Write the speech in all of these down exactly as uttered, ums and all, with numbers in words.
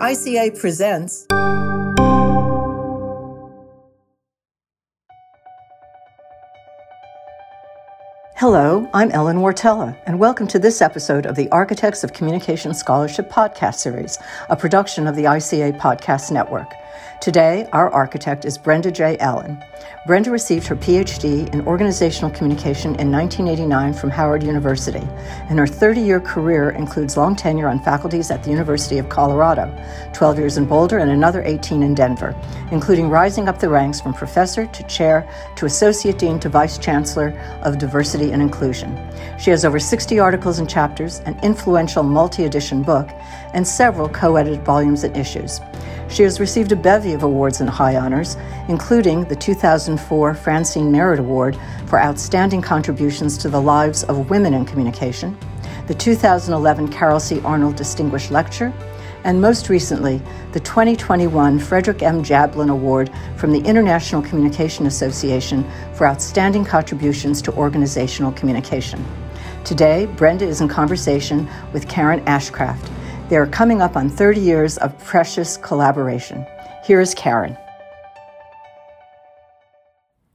I C A presents Hello, I'm Ellen Wartella, and welcome to this episode of the Architects of Communication Scholarship podcast series, a production of the I C A Podcast Network. Today, our architect is Brenda J. Allen. Brenda received her P H D in Organizational Communication in nineteen eighty-nine from Howard University, and her thirty-year career includes long tenure on faculties at the University of Colorado, twelve years in Boulder and another eighteen in Denver, including rising up the ranks from professor to chair to associate dean to vice chancellor of diversity and inclusion. She has over sixty articles and chapters, an influential multi-edition book, and several co-edited volumes and issues. She has received a bevy of awards and high honors, including the two thousand four Francine Merritt Award for outstanding contributions to the lives of women in communication, the two thousand eleven Carol C. Arnold Distinguished Lecture, and most recently, the twenty twenty-one Frederick M. Jablin Award from the International Communication Association for outstanding contributions to organizational communication. Today, Brenda is in conversation with Karen Ashcraft. They are coming up on thirty years of precious collaboration. Here is Karen.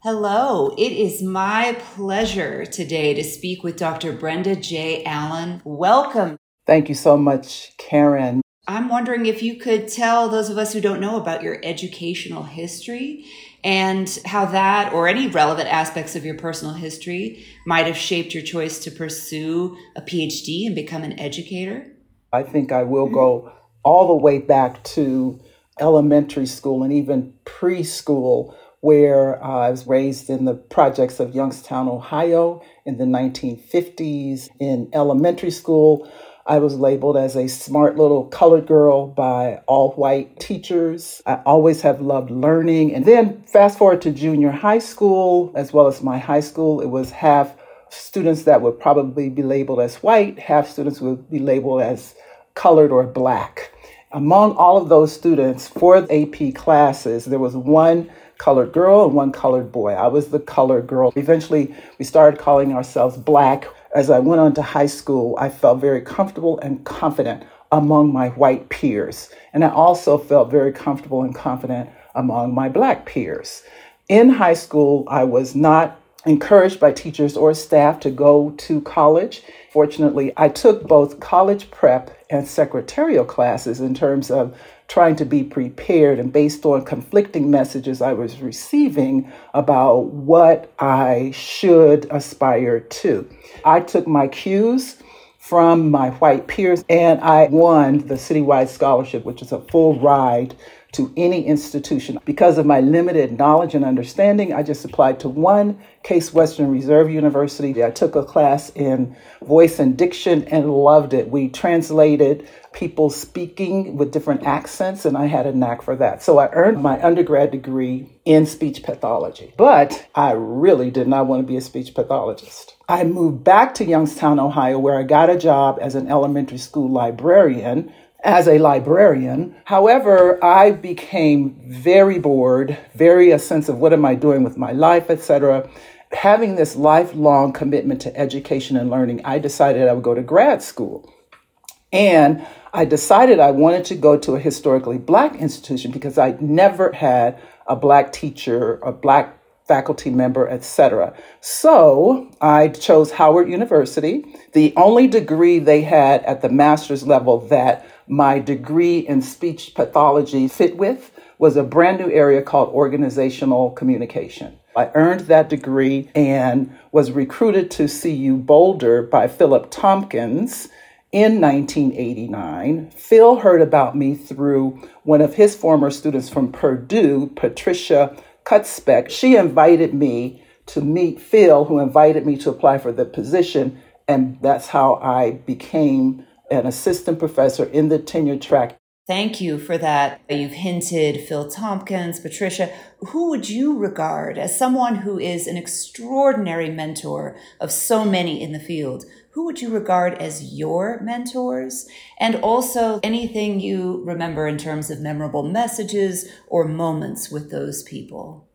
Hello, it is my pleasure today to speak with Doctor Brenda J. Allen. Welcome. Thank you so much, Karen. I'm wondering if you could tell those of us who don't know about your educational history and how that or any relevant aspects of your personal history might have shaped your choice to pursue a P H D and become an educator. I think I will go all the way back to elementary school and even preschool, where uh, I was raised in the projects of Youngstown, Ohio in the nineteen fifties. In elementary school, I was labeled as a smart little colored girl by all white teachers. I always have loved learning. And then fast forward to junior high school, as well as my high school, it was half students that would probably be labeled as white, half students would be labeled as colored or black. Among all of those students for A P classes, there was one colored girl and one colored boy. I was the colored girl. Eventually, we started calling ourselves black. As I went on to high school, I felt very comfortable and confident among my white peers. And I also felt very comfortable and confident among my black peers. In high school, I was not encouraged by teachers or staff to go to college. Fortunately, I took both college prep and secretarial classes in terms of trying to be prepared, and based on conflicting messages I was receiving about what I should aspire to. I took my cues from my white peers, and I won the Citywide Scholarship, which is a full ride to any institution. Because of my limited knowledge and understanding, I just applied to one, Case Western Reserve University. I took a class in voice and diction and loved it. We translated people speaking with different accents, and I had a knack for that. So I earned my undergrad degree in speech pathology, but I really did not want to be a speech pathologist. I moved back to Youngstown, Ohio, where I got a job as an elementary school librarian As a librarian. However, I became very bored, very a sense of what am I doing with my life, et cetera. Having this lifelong commitment to education and learning, I decided I would go to grad school. And I decided I wanted to go to a historically black institution because I'd never had a black teacher, a black faculty member, et cetera. So I chose Howard University, the only degree they had at the master's level that my degree in speech pathology fit with was a brand new area called organizational communication. I earned that degree and was recruited to C U Boulder by Philip Tompkins in nineteen eighty-nine. Phil heard about me through one of his former students from Purdue, Patricia Kuhlspeck. She invited me to meet Phil, who invited me to apply for the position, and that's how I became an assistant professor in the tenure track. Thank you for that. You've hinted Phil Tompkins, Patricia. Who would you regard as someone who is an extraordinary mentor of so many in the field? Who would you regard as your mentors? And also anything you remember in terms of memorable messages or moments with those people?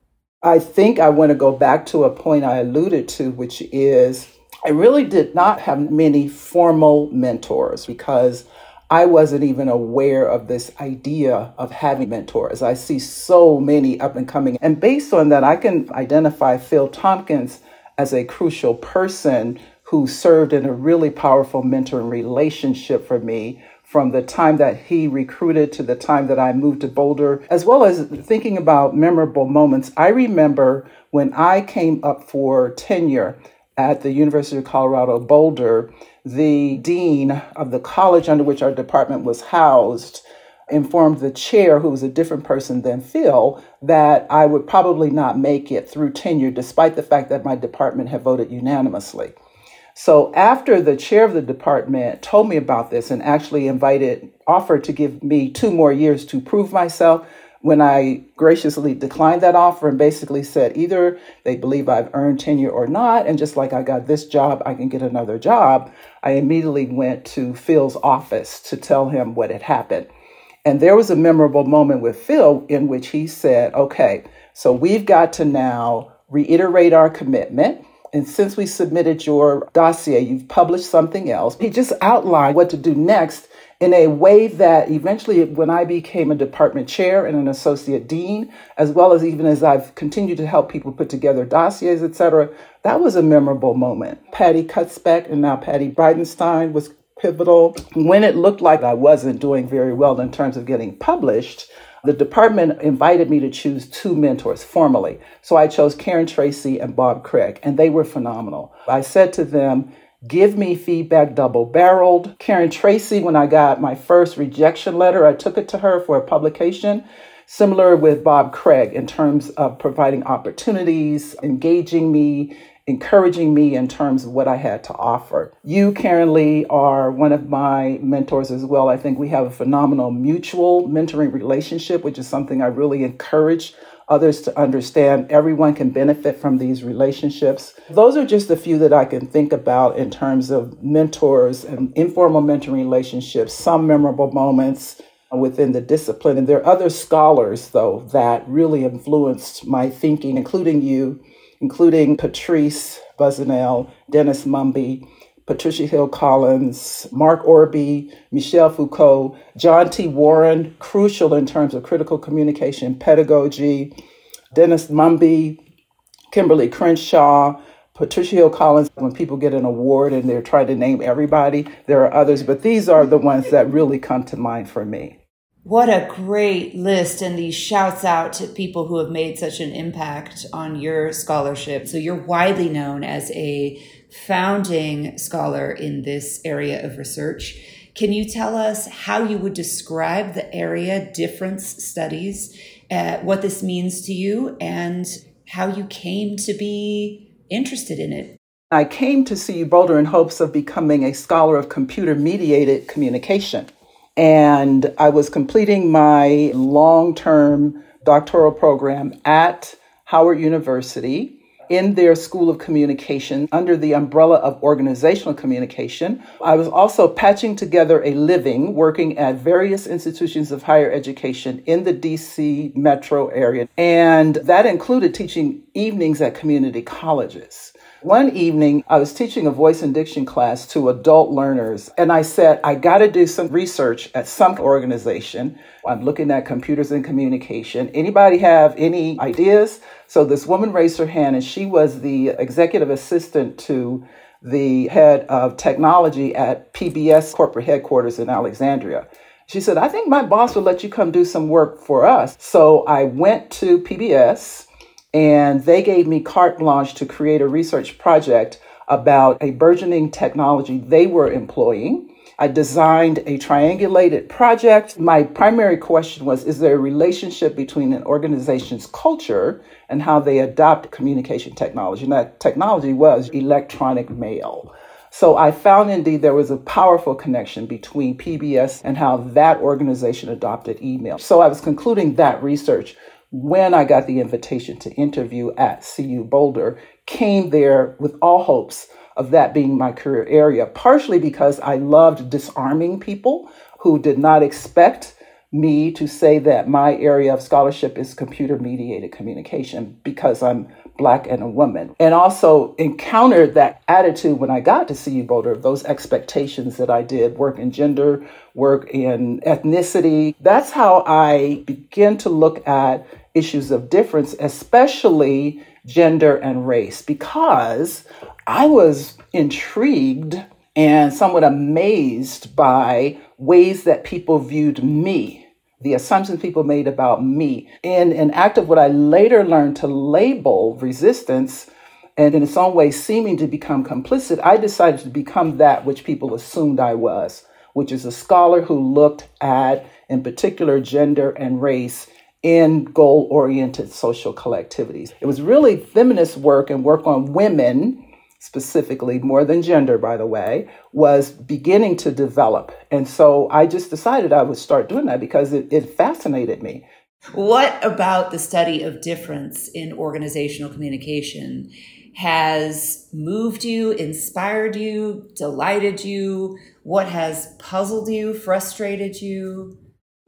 I think I want to go back to a point I alluded to, which is I really did not have many formal mentors because I wasn't even aware of this idea of having mentors. I see so many up and coming. And based on that, I can identify Phil Tompkins as a crucial person who served in a really powerful mentoring relationship for me from the time that he recruited to the time that I moved to Boulder, as well as thinking about memorable moments. I remember when I came up for tenure at the University of Colorado Boulder, the dean of the college under which our department was housed informed the chair, who was a different person than Phil, that I would probably not make it through tenure, despite the fact that my department had voted unanimously. So after the chair of the department told me about this and actually invited, offered to give me two more years to prove myself, when I graciously declined that offer and basically said either they believe I've earned tenure or not, and just like I got this job, I can get another job, I immediately went to Phil's office to tell him what had happened. And there was a memorable moment with Phil in which he said, okay, so we've got to now reiterate our commitment. And since we submitted your dossier, you've published something else. He just outlined what to do next in a way that eventually, when I became a department chair and an associate dean, as well as even as I've continued to help people put together dossiers, et cetera, that was a memorable moment. Patty Kuhlspeck and now Patty Bridenstine was pivotal. When it looked like I wasn't doing very well in terms of getting published, the department invited me to choose two mentors formally. So I chose Karen Tracy and Bob Craig, and they were phenomenal. I said to them, give me feedback double-barreled. Karen Tracy, when I got my first rejection letter, I took it to her for a publication. Similar with Bob Craig in terms of providing opportunities, engaging me, encouraging me in terms of what I had to offer. You, Karen Lee, are one of my mentors as well. I think we have a phenomenal mutual mentoring relationship, which is something I really encourage others to understand. Everyone can benefit from these relationships. Those are just a few that I can think about in terms of mentors and informal mentoring relationships, some memorable moments within the discipline. And there are other scholars, though, that really influenced my thinking, including you, including Patrice Buzzanell, Dennis Mumby, Patricia Hill Collins, Mark Orby, Michel Foucault, John T. Warren, crucial in terms of critical communication pedagogy, Dennis Mumby, Kimberly Crenshaw, Patricia Hill Collins. When people get an award and they're trying to name everybody, there are others, but these are the ones that really come to mind for me. What a great list, and these shouts out to people who have made such an impact on your scholarship. So you're widely known as a founding scholar in this area of research. Can you tell us how you would describe the area, difference studies, uh, what this means to you, and how you came to be interested in it? I came to C U Boulder in hopes of becoming a scholar of computer-mediated communication. And I was completing my long-term doctoral program at Howard University in their School of Communication under the umbrella of organizational communication. I was also patching together a living working at various institutions of higher education in the D C metro area. And that included teaching evenings at community colleges. One evening, I was teaching a voice and diction class to adult learners, and I said, I got to do some research at some organization. I'm looking at computers and communication. Anybody have any ideas? So this woman raised her hand, and she was the executive assistant to the head of technology at P B S corporate headquarters in Alexandria. She said, I think my boss would let you come do some work for us. So I went to P B S. And they gave me carte blanche to create a research project about a burgeoning technology they were employing. I designed a triangulated project. My primary question was, is there a relationship between an organization's culture and how they adopt communication technology? And that technology was electronic mail. So I found indeed there was a powerful connection between P B S and how that organization adopted email. So I was concluding that research when I got the invitation to interview at C U Boulder, came there with all hopes of that being my career area, partially because I loved disarming people who did not expect me to say that my area of scholarship is computer-mediated communication because I'm Black and a woman. And also encountered that attitude when I got to C U Boulder, those expectations that I did work in gender, work in ethnicity. That's how I began to look at issues of difference, especially gender and race, because I was intrigued and somewhat amazed by ways that people viewed me, the assumptions people made about me, in an act of what I later learned to label resistance, and in its own way seeming to become complicit. I decided to become that which people assumed I was, which is a scholar who looked at, in particular, gender and race in goal-oriented social collectivities. It was really feminist work and work on women specifically, more than gender, by the way, was beginning to develop. And so I just decided I would start doing that because it, it fascinated me. What about the study of difference in organizational communication has moved you, inspired you, delighted you? What has puzzled you, frustrated you?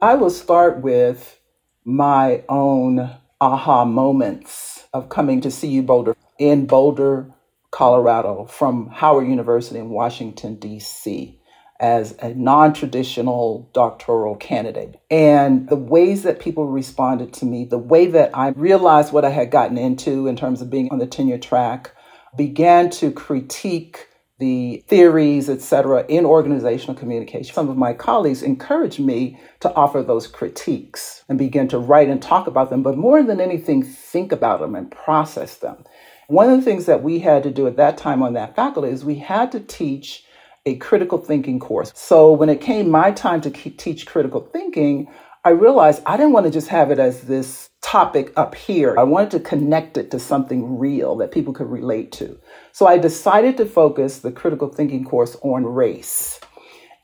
I will start with my own aha moments of coming to C U Boulder in Boulder, Colorado, from Howard University in Washington, D C, as a non-traditional doctoral candidate. And the ways that people responded to me, the way that I realized what I had gotten into in terms of being on the tenure track, began to critique the theories, et cetera, in organizational communication. Some of my colleagues encouraged me to offer those critiques and begin to write and talk about them, but more than anything, think about them and process them. One of the things that we had to do at that time on that faculty is we had to teach a critical thinking course. So when it came my time to teach critical thinking, I realized I didn't want to just have it as this topic up here. I wanted to connect it to something real that people could relate to. So I decided to focus the critical thinking course on race.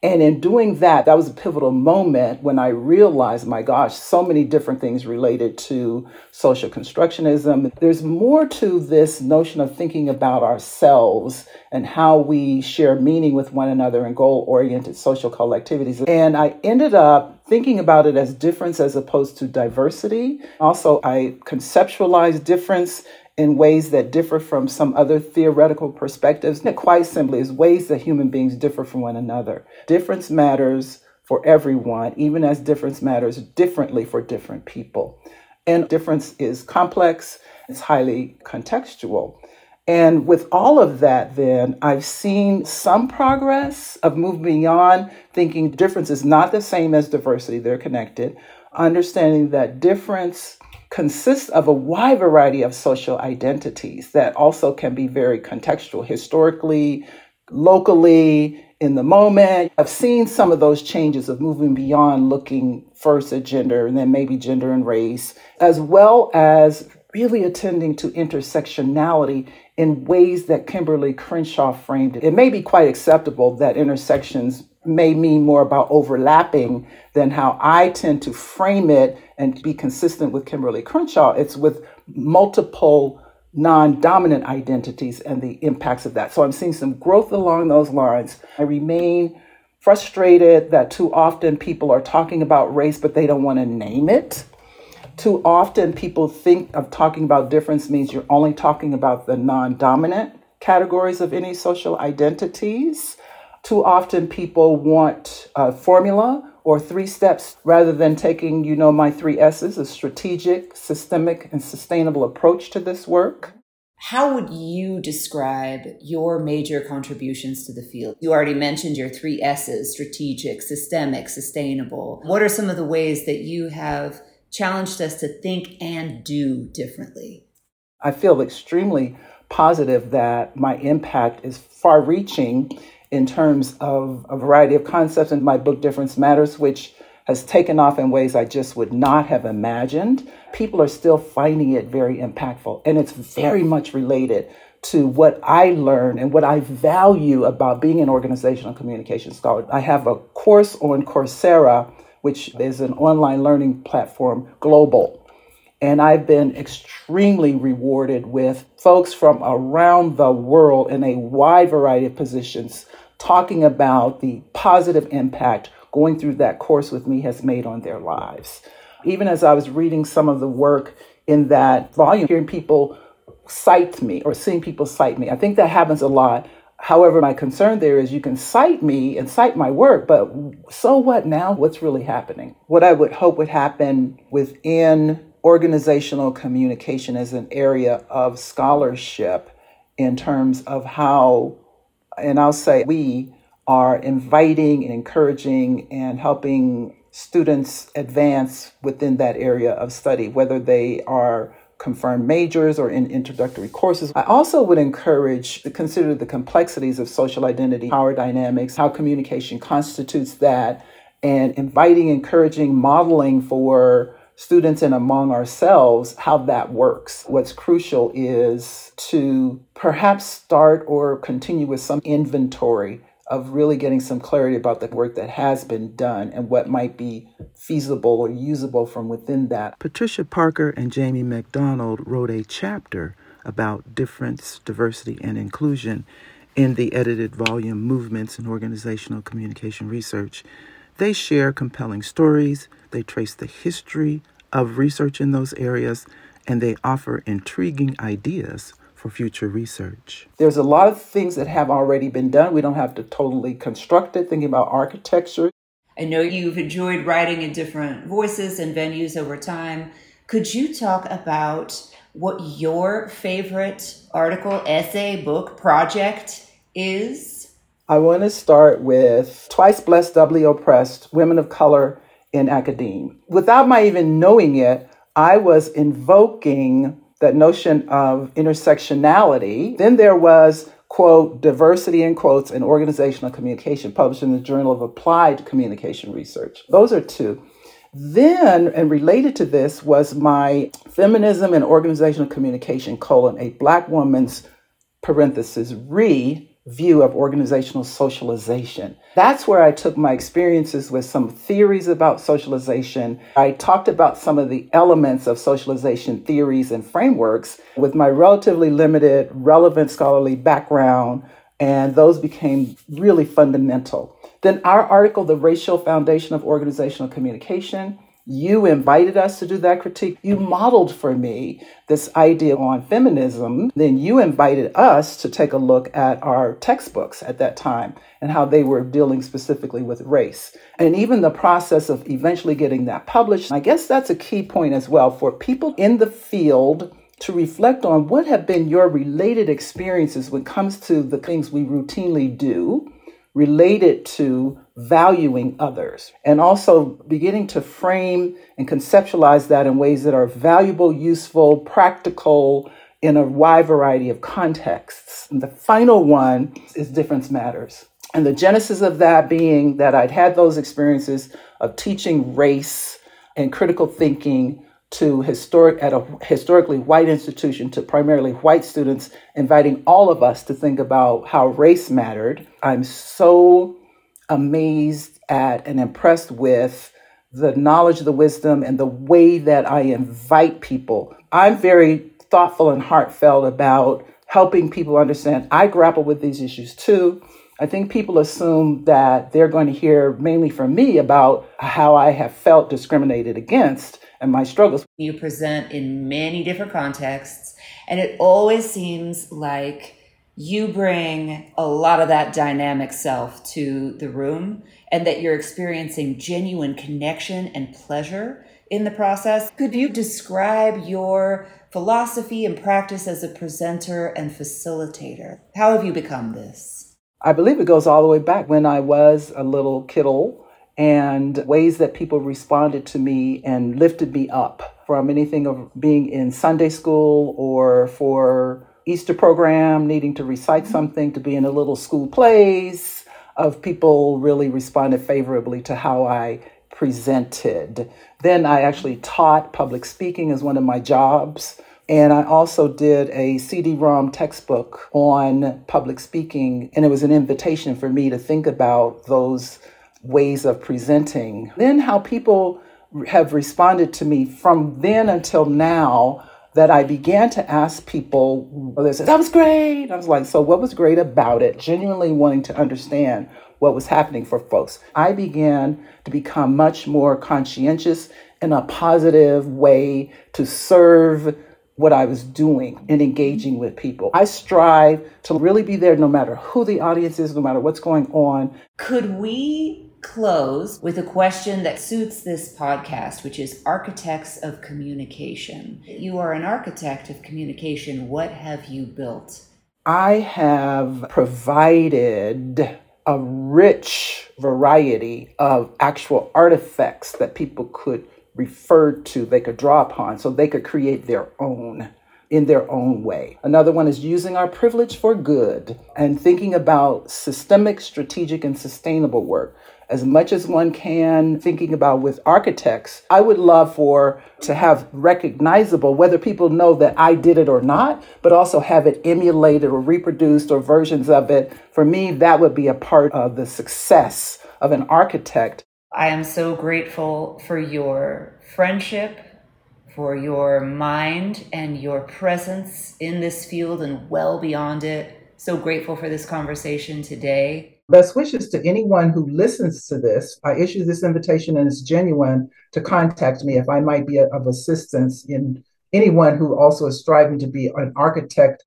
And in doing that, that was a pivotal moment when I realized, my gosh, so many different things related to social constructionism. There's more to this notion of thinking about ourselves and how we share meaning with one another in goal-oriented social collectivities. And I ended up thinking about it as difference as opposed to diversity. Also, I conceptualized difference in ways that differ from some other theoretical perspectives. And quite simply, is ways that human beings differ from one another. Difference matters for everyone, even as difference matters differently for different people. And difference is complex, it's highly contextual. And with all of that, then, I've seen some progress of moving beyond thinking difference is not the same as diversity, they're connected, understanding that difference consists of a wide variety of social identities that also can be very contextual, historically, locally, in the moment. I've seen some of those changes of moving beyond looking first at gender and then maybe gender and race, as well as really attending to intersectionality in ways that Kimberly Crenshaw framed it. It may be quite acceptable that intersections may mean more about overlapping than how I tend to frame it and be consistent with Kimberly Crenshaw. It's with multiple non-dominant identities and the impacts of that. So I'm seeing some growth along those lines. I remain frustrated that too often people are talking about race, but they don't want to name it. Too often people think of talking about difference means you're only talking about the non-dominant categories of any social identities. Too often people want a formula or three steps rather than taking, you know, my three S's, a strategic, systemic, and sustainable approach to this work. How would you describe your major contributions to the field? You already mentioned your three S's, strategic, systemic, sustainable. What are some of the ways that you have challenged us to think and do differently? I feel extremely positive that my impact is far-reaching in terms of a variety of concepts in my book, Difference Matters, which has taken off in ways I just would not have imagined. People are still finding it very impactful, and it's very much related to what I learn and what I value about being an organizational communication scholar. I have a course on Coursera, which is an online learning platform, global. And I've been extremely rewarded with folks from around the world in a wide variety of positions talking about the positive impact going through that course with me has made on their lives. Even as I was reading some of the work in that volume, hearing people cite me or seeing people cite me, I think that happens a lot. However, my concern there is you can cite me and cite my work, but so what now? What's really happening? What I would hope would happen within organizational communication as an area of scholarship in terms of how, and I'll say we are inviting and encouraging and helping students advance within that area of study, whether they are confirmed majors or in introductory courses. I also would encourage to consider the complexities of social identity, power dynamics, how communication constitutes that, and inviting, encouraging, modeling for students and among ourselves how that works. What's crucial is to perhaps start or continue with some inventory of really getting some clarity about the work that has been done and what might be feasible or usable from within that. Patricia Parker and Jamie McDonald wrote a chapter about difference, diversity, and inclusion in the edited volume Movements in Organizational Communication Research. They share compelling stories, they trace the history of research in those areas, and they offer intriguing ideas for future research. There's a lot of things that have already been done. We don't have to totally construct it, thinking about architecture. I know you've enjoyed writing in different voices and venues over time. Could you talk about what your favorite article, essay, book, project is? I want to start with Twice Blessed, Doubly Oppressed, Women of Color in Academia. Without my even knowing it, I was invoking that notion of intersectionality. Then there was, quote, diversity in quotes in organizational communication, published in the Journal of Applied Communication Research. Those are two. Then, and related to this, was my Feminism and Organizational Communication, colon, a Black woman's, parenthesis, re-view of organizational socialization. That's where I took my experiences with some theories about socialization. I talked about some of the elements of socialization theories and frameworks with my relatively limited, relevant scholarly background, and those became really fundamental. Then our article, The Racial Foundation of Organizational Communication, you invited us to do that critique. You modeled for me this idea on feminism. Then you invited us to take a look at our textbooks at that time and how they were dealing specifically with race. And even the process of eventually getting that published, I guess that's a key point as well for people in the field to reflect on what have been your related experiences when it comes to the things we routinely do related to valuing others, and also beginning to frame and conceptualize that in ways that are valuable, useful, practical, in a wide variety of contexts. And the final one is Difference Matters. And the genesis of that being that I'd had those experiences of teaching race and critical thinking to historic at a historically white institution to primarily white students, inviting all of us to think about how race mattered. I'm so amazed at and impressed with the knowledge, the wisdom, and the way that I invite people. I'm very thoughtful and heartfelt about helping people understand. I grapple with these issues too. I think people assume that they're going to hear mainly from me about how I have felt discriminated against and my struggles. You present in many different contexts, and it always seems like you bring a lot of that dynamic self to the room and that you're experiencing genuine connection and pleasure in the process. Could you describe your philosophy and practice as a presenter and facilitator? How have you become this? I believe it goes all the way back when I was a little kiddo, and ways that people responded to me and lifted me up from anything of being in Sunday school or for Easter program, needing to recite something, to be in a little school plays, of people really responded favorably to how I presented. Then I actually taught public speaking as one of my jobs. And I also did a C D ROM textbook on public speaking. And it was an invitation for me to think about those ways of presenting. Then how people have responded to me from then until now, that I began to ask people, well, they said, that was great. I was like, so what was great about it? Genuinely wanting to understand what was happening for folks. I began to become much more conscientious in a positive way to serve what I was doing and engaging with people. I strive to really be there no matter who the audience is, no matter what's going on. Could we close with a question that suits this podcast, which is architects of communication? You are an architect of communication. What have you built? I have provided a rich variety of actual artifacts that people could refer to, they could draw upon, so they could create their own in their own way. Another one is using our privilege for good and thinking about systemic, strategic, and sustainable work as much as one can, thinking about with architects. I would love for to have recognizable, whether people know that I did it or not, but also have it emulated or reproduced or versions of it. For me, that would be a part of the success of an architect. I am so grateful for your friendship, for your mind and your presence in this field and well beyond it. So grateful for this conversation today. Best wishes to anyone who listens to this. I issue this invitation, and it's genuine, to contact me if I might be of assistance in anyone who also is striving to be an architect.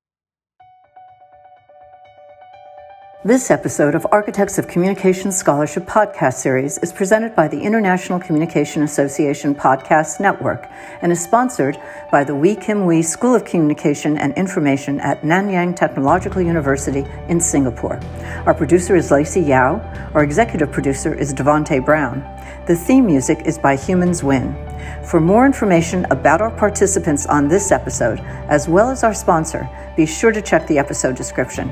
This episode of Architects of Communication Scholarship podcast series is presented by the International Communication Association Podcast Network and is sponsored by the Wee Kim Wee School of Communication and Information at Nanyang Technological University in Singapore. Our producer is Lacey Yao. Our executive producer is Devonte Brown. The theme music is by Humans Win. For more information about our participants on this episode, as well as our sponsor, be sure to check the episode description.